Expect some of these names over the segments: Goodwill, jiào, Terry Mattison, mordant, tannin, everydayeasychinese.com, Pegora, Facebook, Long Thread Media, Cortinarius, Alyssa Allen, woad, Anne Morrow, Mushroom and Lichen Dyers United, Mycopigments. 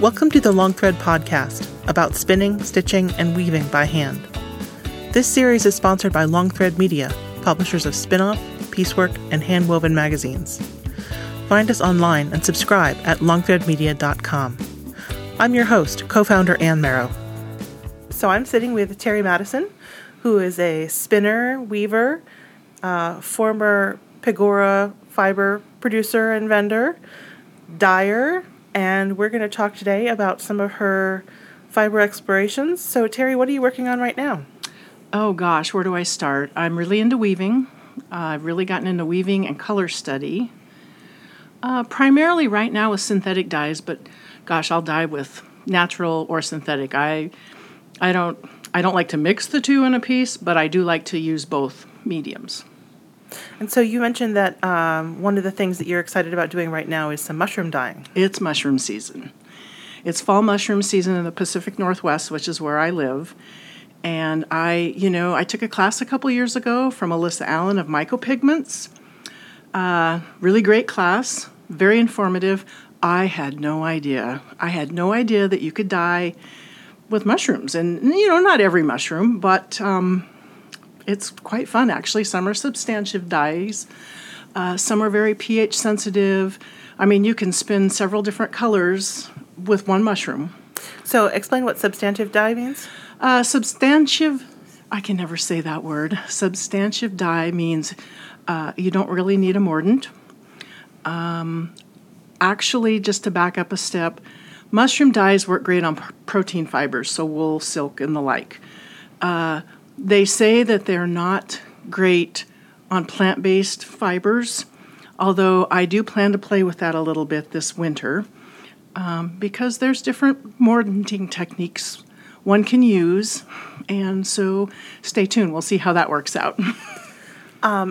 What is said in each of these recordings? Welcome to the Long Thread Podcast, about spinning, stitching, and weaving by hand. This series is sponsored by Long Thread Media, publishers of Spin-Off, Piecework, and Handwoven magazines. Find us online and subscribe at longthreadmedia.com. I'm your host, co-founder Anne Morrow. So I'm sitting with Terry Mattison, who is a spinner, weaver, former Pegora fiber producer and vendor, dyer, and we're going to talk today about some of her fiber explorations. So Terry, what are you working on right now? Oh gosh, where do I start? I'm really into weaving. I've really gotten into weaving and color study. Primarily right now with synthetic dyes, but gosh, I'll dye with natural or synthetic. I don't like to mix the two in a piece, but I do like to use both mediums. And so you mentioned that one of the things that you're excited about doing right now is some mushroom dyeing. It's mushroom season. It's fall mushroom season in the Pacific Northwest, which is where I live. And I took a class a couple years ago from Alyssa Allen of Mycopigments. Really great class, very informative. I had no idea that you could dye with mushrooms. And, not every mushroom, but it's quite fun, actually. Some are substantive dyes. Some are very pH sensitive. I mean, you can spin several different colors with one mushroom. So explain what substantive dye means. Substantive dye means you don't really need a mordant. Actually, just to back up a step, mushroom dyes work great on protein fibers, so wool, silk, and the like. They say that they're not great on plant-based fibers, although I do plan to play with that a little bit this winter because there's different mordanting techniques one can use, and so stay tuned. We'll see how that works out.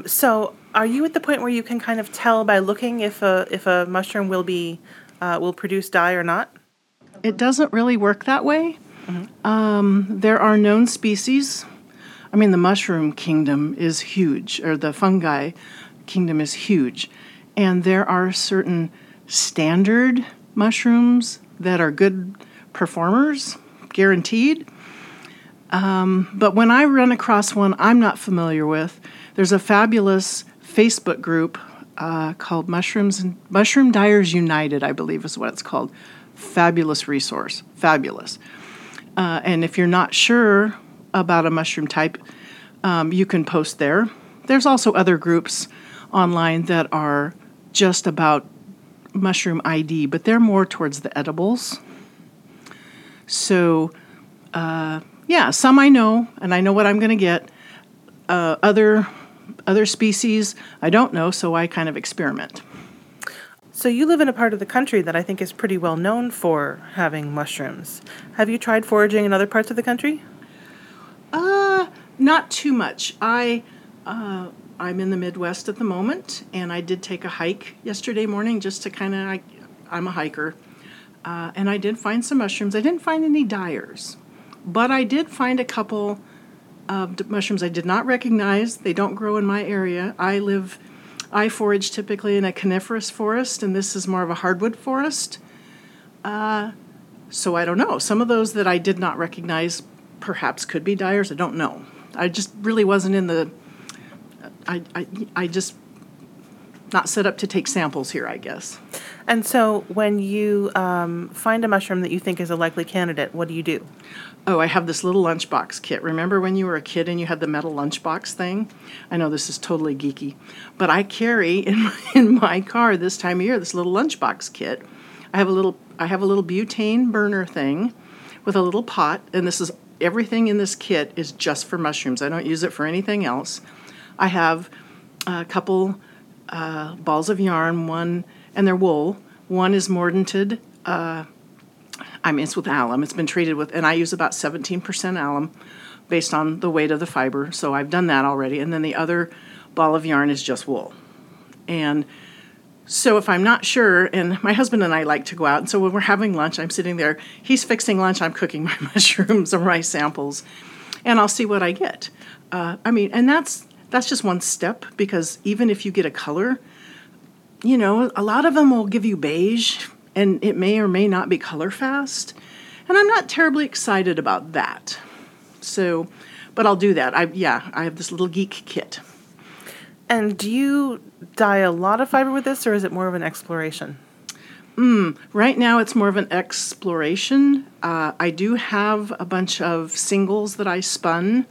So are you at the point where you can kind of tell by looking if a mushroom will produce dye or not? It doesn't really work that way. Mm-hmm. There are known species. I mean, the mushroom kingdom is huge, or the fungi kingdom is huge. And there are certain standard mushrooms that are good performers, guaranteed. But when I run across one I'm not familiar with, there's a fabulous Facebook group called Mushroom Dyers United, I believe is what it's called. Fabulous resource. Fabulous. And if you're not sure about a mushroom type, you can post there. There's also other groups online that are just about mushroom ID, but they're more towards the edibles. So, some I know, and I know what I'm going to get. Other species I don't know, so I kind of experiment. So you live in a part of the country that I think is pretty well known for having mushrooms. Have you tried foraging in other parts of the country? Not too much. I'm in the Midwest at the moment, and I did take a hike yesterday morning just to I'm a hiker. And I did find some mushrooms. I didn't find any dyers, but I did find a couple of mushrooms I did not recognize. They don't grow in my area. I forage typically in a coniferous forest, and this is more of a hardwood forest. So I don't know. Some of those that I did not recognize perhaps could be dyers. I don't know. I just really wasn't in the... I just... not set up to take samples here, I guess. And so when you find a mushroom that you think is a likely candidate, what do you do? Oh, I have this little lunchbox kit. Remember when you were a kid and you had the metal lunchbox thing? I know this is totally geeky, but I carry in my car this time of year this little lunchbox kit. I have a little butane burner thing with a little pot, and this is everything in this kit is just for mushrooms. I don't use it for anything else. I have a couple balls of yarn, one, and they're wool. One is mordanted. It's with alum. It's been treated with, and I use about 17% alum based on the weight of the fiber. So I've done that already. And then the other ball of yarn is just wool. And so if I'm not sure, and my husband and I like to go out, and so when we're having lunch, I'm sitting there. He's fixing lunch. I'm cooking my mushrooms or my samples, and I'll see what I get. And that's just one step, because even if you get a color, a lot of them will give you beige and it may or may not be color fast. And I'm not terribly excited about that. So, but I'll do that. I have this little geek kit. And do you dye a lot of fiber with this, or is it more of an exploration? Right now it's more of an exploration. I do have a bunch of singles that I spun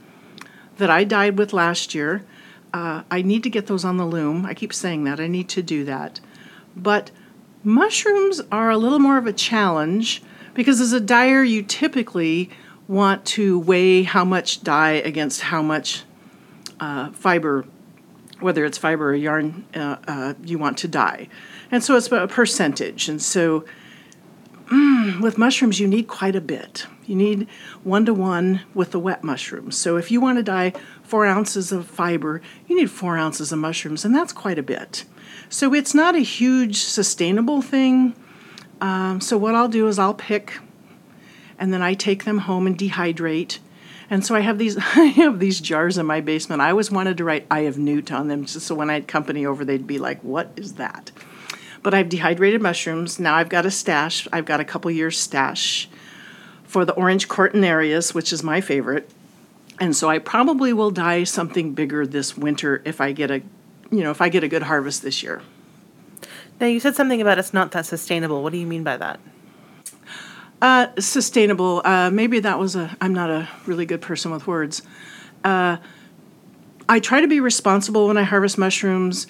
that I dyed with last year. I need to get those on the loom. I keep saying that. I need to do that. But mushrooms are a little more of a challenge because as a dyer, you typically want to weigh how much dye against how much fiber, whether it's fiber or yarn, you want to dye. And so it's a percentage. And so with mushrooms, you need quite a bit. You need 1-to-1 with the wet mushrooms. So if you want to dye 4 ounces of fiber, you need 4 ounces of mushrooms, and that's quite a bit. So it's not a huge sustainable thing. So what I'll do is I'll pick, and then I take them home and dehydrate. And so I have these jars in my basement. I always wanted to write "Eye of Newt" on them, just so when I had company over, they'd be like, "What is that?" But I've dehydrated mushrooms. Now I've got a stash. I've got a couple years stash for the orange Cortinarius, which is my favorite. And so I probably will dye something bigger this winter if I get a good harvest this year. Now, you said something about it's not that sustainable. What do you mean by that? Sustainable. Maybe that was I'm not a really good person with words. I try to be responsible when I harvest mushrooms.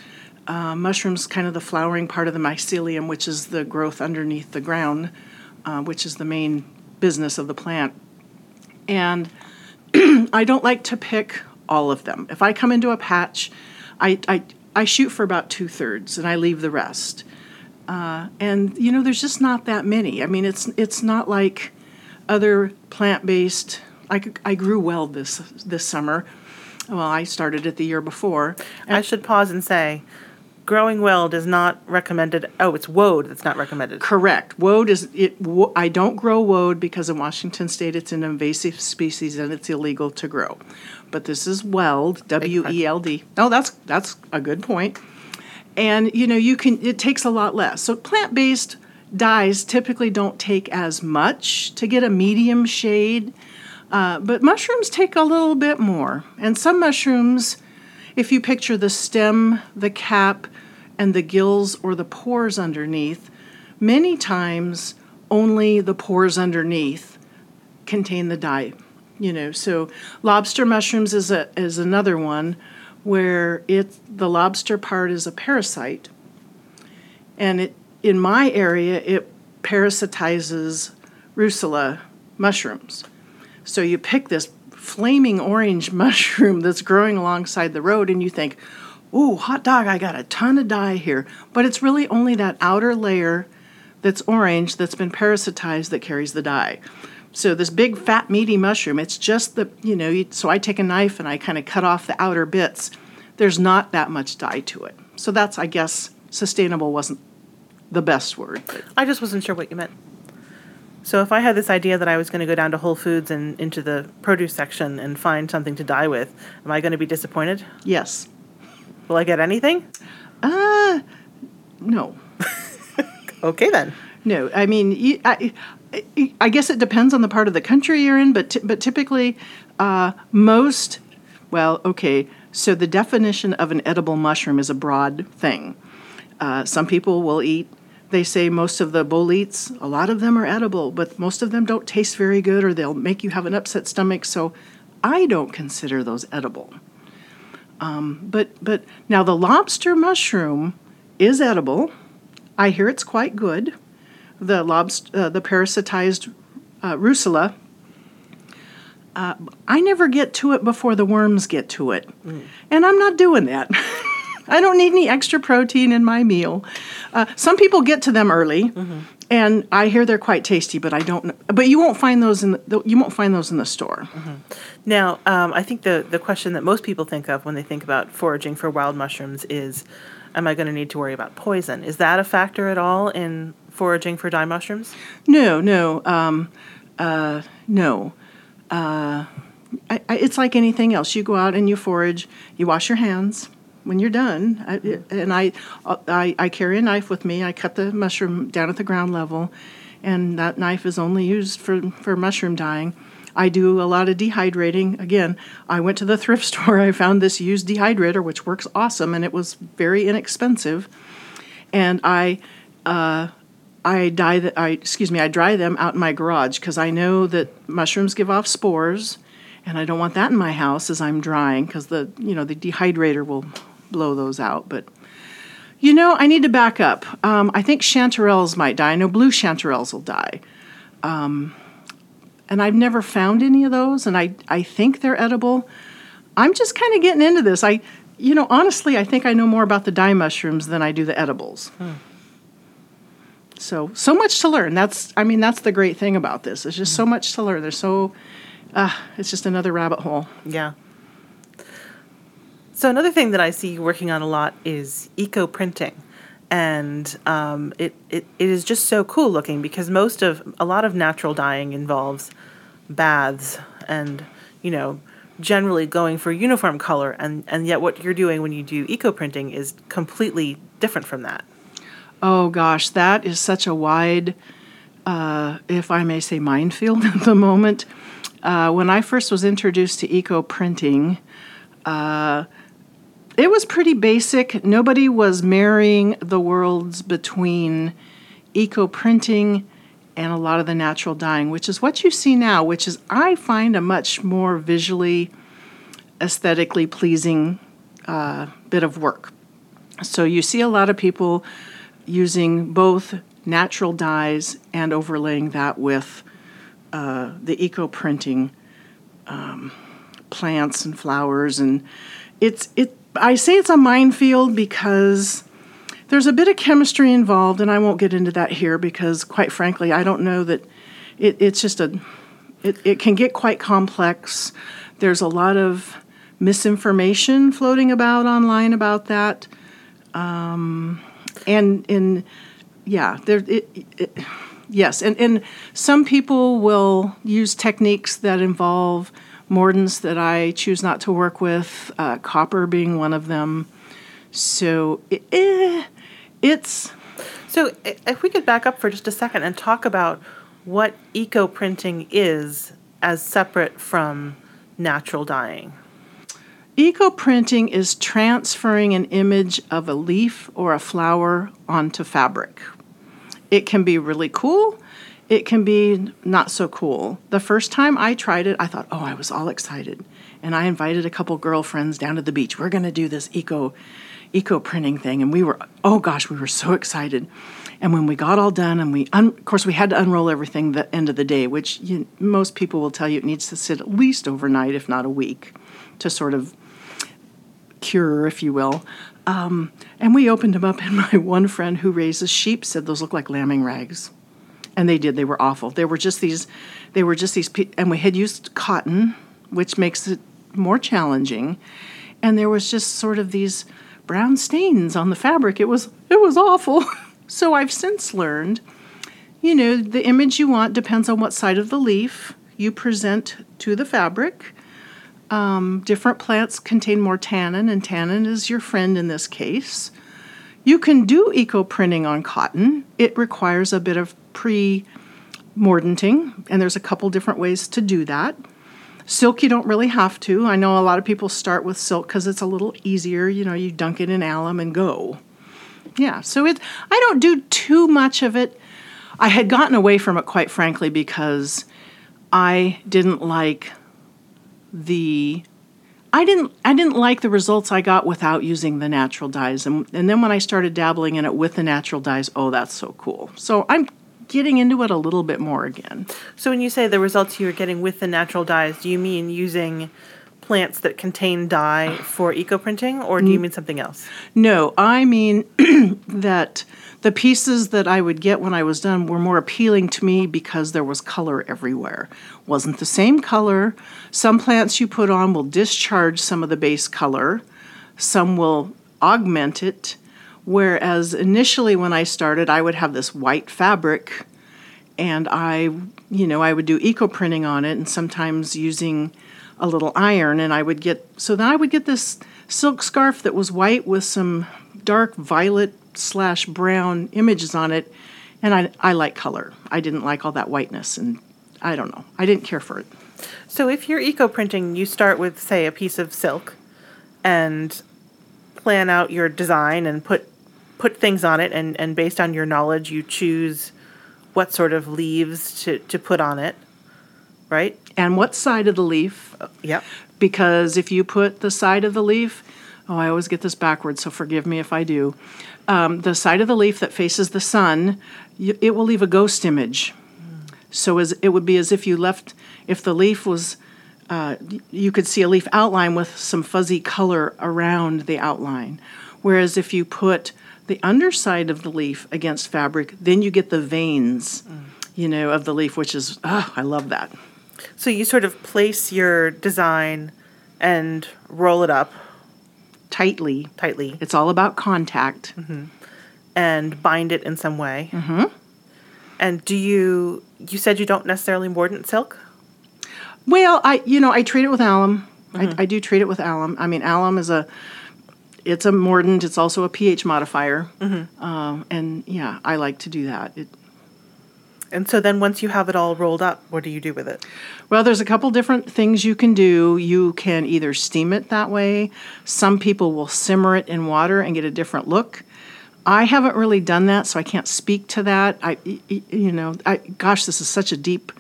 Mushrooms, kind of the flowering part of the mycelium, which is the growth underneath the ground, which is the main business of the plant. And I don't like to pick all of them. If I come into a patch, I shoot for about 2/3 and I leave the rest. And, there's just not that many. I mean, it's not like other plant-based. I grew well this summer. Well, I started it the year before. I should pause and say, growing well is not recommended. Oh, it's woad that's not recommended. Correct. Woad is it. I don't grow woad because in Washington State it's an invasive species and it's illegal to grow. But this is weld, W-E-L-D. Oh, that's a good point. And, it takes a lot less. So plant-based dyes typically don't take as much to get a medium shade, but mushrooms take a little bit more. And some mushrooms, if you picture the stem, the cap, and the gills or the pores underneath, many times only the pores underneath contain the dye. So lobster mushrooms is another one, where the lobster part is a parasite, and in my area it parasitizes Rucola mushrooms. So you pick this flaming orange mushroom that's growing alongside the road, and you think, "Ooh, hot dog! I got a ton of dye here," but it's really only that outer layer that's orange that's been parasitized that carries the dye. So this big, fat, meaty mushroom, it's just so I take a knife and I kind of cut off the outer bits. There's not that much dye to it. So that's, I guess, sustainable wasn't the best word. I just wasn't sure what you meant. So if I had this idea that I was going to go down to Whole Foods and into the produce section and find something to dye with, am I going to be disappointed? Yes. Will I get anything? No. Okay, then. No, I mean, I guess it depends on the part of the country you're in, but typically most, well, okay, so the definition of an edible mushroom is a broad thing. Some people will eat, they say most of the boletes, a lot of them are edible, but most of them don't taste very good or they'll make you have an upset stomach, so I don't consider those edible. But now the lobster mushroom is edible. I hear it's quite good. The lobster, the parasitized Rucola. I never get to it before the worms get to it, and I'm not doing that. I don't need any extra protein in my meal. Some people get to them early, and I hear they're quite tasty, but I don't. But you won't find those in the store. Mm-hmm. Now, I think the question that most people think of when they think about foraging for wild mushrooms is, am I going to need to worry about poison? Is that a factor at all in foraging for dye mushrooms? No. It's like anything else. You go out and you forage. You wash your hands when you're done, I carry a knife with me. I cut the mushroom down at the ground level, and that knife is only used for mushroom dyeing. I do a lot of dehydrating. Again, I went to the thrift store. I found this used dehydrator, which works awesome, and it was very inexpensive. And I dry them out in my garage because I know that mushrooms give off spores, and I don't want that in my house as I'm drying because the dehydrator will blow those out. But I need to back up. I think chanterelles might die. I know blue chanterelles will die. And I've never found any of those, and I think they're edible. I'm just kind of getting into this. Honestly, I think I know more about the dye mushrooms than I do the edibles. Hmm. So much to learn. That's the great thing about this. There's just so much to learn. There's it's just another rabbit hole. Yeah. So another thing that I see you working on a lot is eco-printing. And it is just so cool looking because a lot of natural dyeing involves baths and, generally going for uniform color. And yet what you're doing when you do eco-printing is completely different from that. Oh, gosh, that is such a wide, if I may say, minefield at the moment. When I first was introduced to eco-printing, it was pretty basic. Nobody was marrying the worlds between eco-printing and a lot of the natural dyeing, which is what you see now, which is, I find, a much more visually, aesthetically pleasing bit of work. So you see a lot of people using both natural dyes and overlaying that with the eco-printing plants and flowers. And I say it's a minefield because there's a bit of chemistry involved, and I won't get into that here because, quite frankly, I don't know that it's just it can get quite complex. There's a lot of misinformation floating about online about that. And some people will use techniques that involve mordants that I choose not to work with, copper being one of them. So So if we could back up for just a second and talk about what eco-printing is as separate from natural dyeing. Eco-printing is transferring an image of a leaf or a flower onto fabric. It can be really cool. It can be not so cool. The first time I tried it, I thought, oh, I was all excited. And I invited a couple girlfriends down to the beach. We're going to do this eco-printing thing. And we were so excited. And when we got all done, and we had to unroll everything the end of the day, which most people will tell you it needs to sit at least overnight, if not a week, to sort of cure, if you will. And we opened them up, and my one friend who raises sheep said those look like lambing rags. And they did. They were awful. And we had used cotton, which makes it more challenging. And there was just sort of these brown stains on the fabric. It was awful. So I've since learned, the image you want depends on what side of the leaf you present to the fabric. Different plants contain more tannin, and tannin is your friend in this case. You can do eco-printing on cotton. It requires a bit of pre-mordanting, and there's a couple different ways to do that. Silk, you don't really have to. I know a lot of people start with silk because it's a little easier. You dunk it in alum and go. Yeah, so I don't do too much of it. I had gotten away from it, quite frankly, because I didn't like I didn't like the results I got without using the natural dyes. And then when I started dabbling in it with the natural dyes, oh, that's so cool. So I'm getting into it a little bit more again. So when you say the results you were getting with the natural dyes, do you mean using plants that contain dye for eco-printing, or do you mean something else? No, I mean that the pieces that I would get when I was done were more appealing to me because there was color everywhere. Wasn't the same color. Some plants you put on will discharge some of the base color. Some will augment it, whereas initially when I started, I would have this white fabric, and I would do eco-printing on it, and sometimes using a little iron, and I would get, so then I would get this silk scarf that was white with some dark violet / brown images on it, and I like color. I didn't like all that whiteness, and I don't know. I didn't care for it. So if you're eco-printing, you start with, say, a piece of silk and plan out your design and put things on it, and based on your knowledge, you choose what sort of leaves to put on it, right? And what side of the leaf. Yep. Because if you put the side of the leaf, I always get this backwards, so forgive me if I do, the side of the leaf that faces the sun, it will leave a ghost image. So it would be as if you left, if the leaf was, you could see a leaf outline with some fuzzy color around the outline. Whereas if you put the underside of the leaf against fabric, then you get the veins, of the leaf, which is, I love that. So you sort of place your design and roll it up. Tightly. It's all about contact. Mm-hmm. And bind it in some way. Mm-hmm. And you said you don't necessarily mordant silk? Well, I treat it with alum. Mm-hmm. I do treat it with alum. I mean, alum is it's a mordant. It's also a pH modifier. Mm-hmm. And yeah, I like to do that. And so then once you have it all rolled up, what do you do with it? Well, there's a couple different things you can do. You can either steam it that way. Some people will simmer it in water and get a different look. I haven't really done that, so I can't speak to that. Gosh, this is such a deep,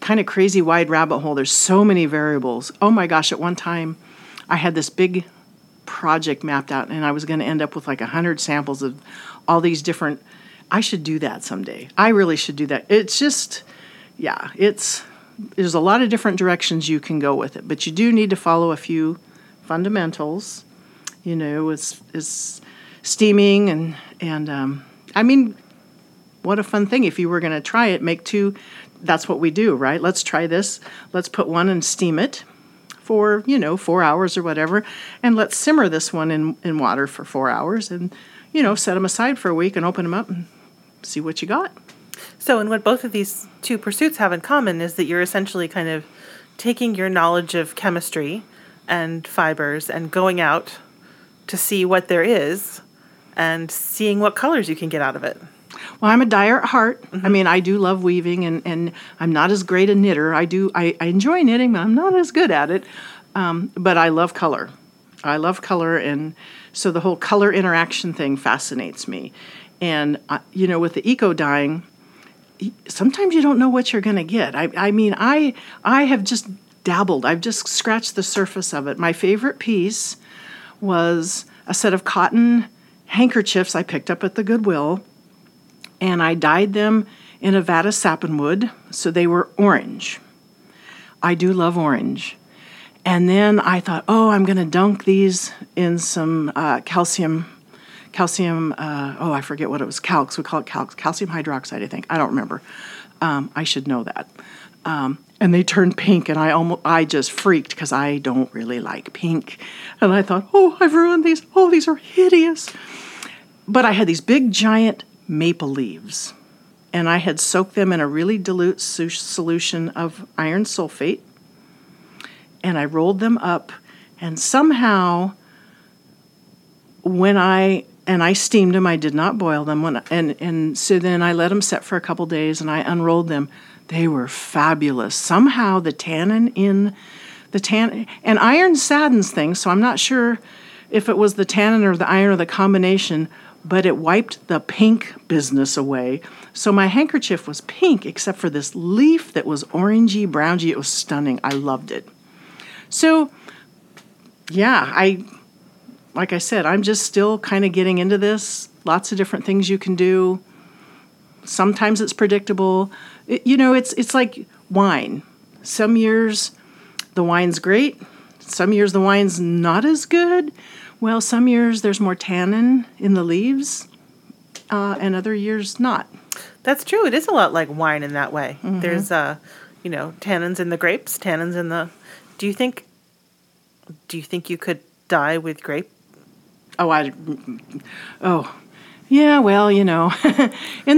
kind of crazy wide rabbit hole. There's so many variables. Oh my gosh, at one time I had this big project mapped out, and I was going to end up with like 100 samples of all these different. I should do that someday. I really should do that. It's just, there's a lot of different directions you can go with it, but you do need to follow a few fundamentals. It's steaming and I mean, what a fun thing. If you were going to try it, make two. That's what we do, right? Let's try this. Let's put one and steam it for, 4 hours or whatever. And let's simmer this one in water for 4 hours and, set them aside for a week and open them up and see what you got. So, and what both of these two pursuits have in common is that you're essentially kind of taking your knowledge of chemistry and fibers and going out to see what there is and seeing what colors you can get out of it. Well, I'm a dyer at heart. Mm-hmm. I mean, I do love weaving, and I'm not as great a knitter. I enjoy knitting, but I'm not as good at it. But I love color. And so the whole color interaction thing fascinates me. And, with the eco-dyeing, sometimes you don't know what you're going to get. I mean, I have just dabbled. I've just scratched the surface of it. My favorite piece was a set of cotton handkerchiefs I picked up at the Goodwill, and I dyed them in Avada saphenwood, so they were orange. I do love orange. And then I thought, I'm going to dunk these in some calcium, I forget what it was, calx. We call it calx, calcium hydroxide, I think. I don't remember. I should know that. And they turned pink, and I just freaked because I don't really like pink. And I thought, I've ruined these. Oh, these are hideous. But I had these big, giant maple leaves, and I had soaked them in a really dilute solution of iron sulfate, and I rolled them up, and somehow I steamed them. I did not boil them. And so then I let them set for a couple days, and I unrolled them. They were fabulous. Somehow the tannin in the tannin, and iron saddens things, so I'm not sure if it was the tannin or the iron or the combination, but it wiped the pink business away. So my handkerchief was pink except for this leaf that was orangey, browngy. It was stunning. I loved it. So, yeah, like I said, I'm just still kind of getting into this. Lots of different things you can do. Sometimes it's predictable. It's like wine. Some years the wine's great. Some years the wine's not as good. Well, some years there's more tannin in the leaves, and other years not. That's true. It is a lot like wine in that way. Mm-hmm. There's, tannins in the grapes, tannins in the... Do you think you could dye with grape? In the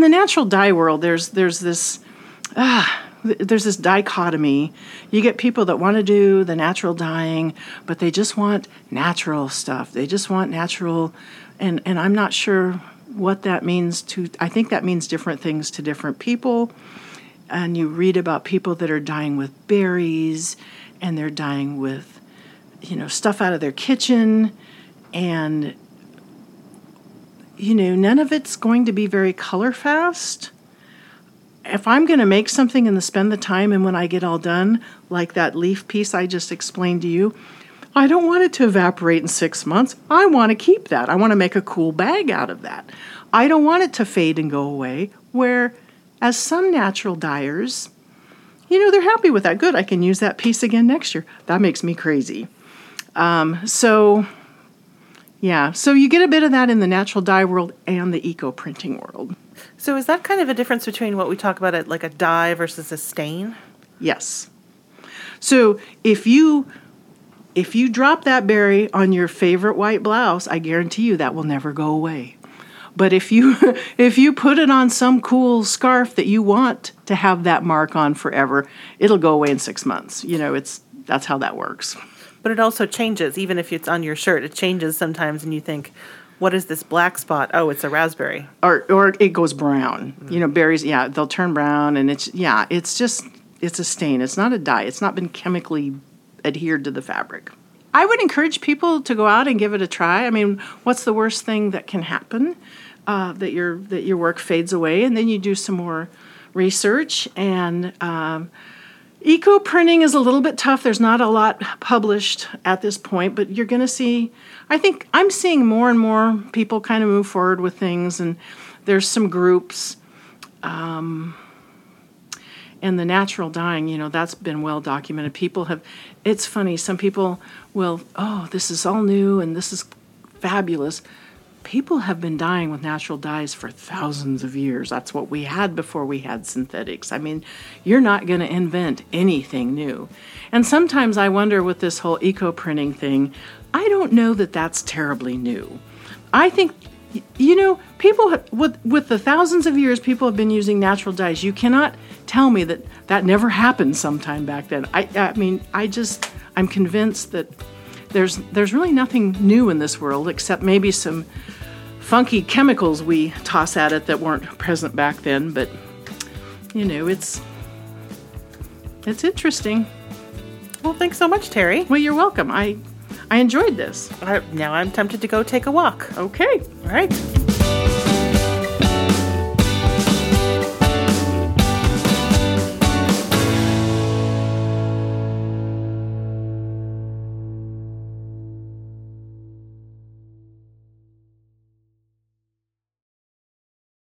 natural dye world, there's this There's this dichotomy. You get people that want to do the natural dyeing, but they just want natural stuff. They just want natural, and I'm not sure what that means to, I think that means different things to different people. And you read about people that are dyeing with berries, and they're dyeing with, you know, stuff out of their kitchen, and, you know, none of it's going to be very color fast. If I'm going to make something and spend the time, and when I get all done, like that leaf piece I just explained to you, I don't want it to evaporate in 6 months. I want to keep that. I want to make a cool bag out of that. I don't want it to fade and go away, where as some natural dyers, you know, they're happy with that. Good, I can use that piece again next year. That makes me crazy. So you get a bit of that in the natural dye world and the eco-printing world. So is that kind of a difference between what we talk about at like a dye versus a stain? Yes. So if you drop that berry on your favorite white blouse, I guarantee you that will never go away. But if you put it on some cool scarf that you want to have that mark on forever, it'll go away in 6 months. You know, that's how that works. But it also changes. Even if it's on your shirt, it changes sometimes, and you think, what is this black spot? Oh, it's a raspberry. Or it goes brown. Mm-hmm. You know, berries, yeah, they'll turn brown, and it's a stain. It's not a dye. It's not been chemically adhered to the fabric. I would encourage people to go out and give it a try. I mean, what's the worst thing that can happen? That your work fades away, and then you do some more research. And eco-printing is a little bit tough. There's not a lot published at this point, but you're going to see, I think I'm seeing more and more people kind of move forward with things, and there's some groups. And the natural dyeing, you know, that's been well documented. It's funny, some people will, oh, this is all new and this is fabulous. People have been dyeing with natural dyes for thousands of years. That's what we had before we had synthetics. I mean, you're not going to invent anything new. And sometimes I wonder with this whole eco-printing thing, I don't know that that's terribly new. I think, you know, people have, with the thousands of years people have been using natural dyes. You cannot tell me that never happened sometime back then. I'm convinced that there's really nothing new in this world except maybe some funky chemicals we toss at it that weren't present back then. But, you know, it's interesting. Well, thanks so much, Terry. Well, you're welcome. I enjoyed this. Now I'm tempted to go take a walk. Okay. All right.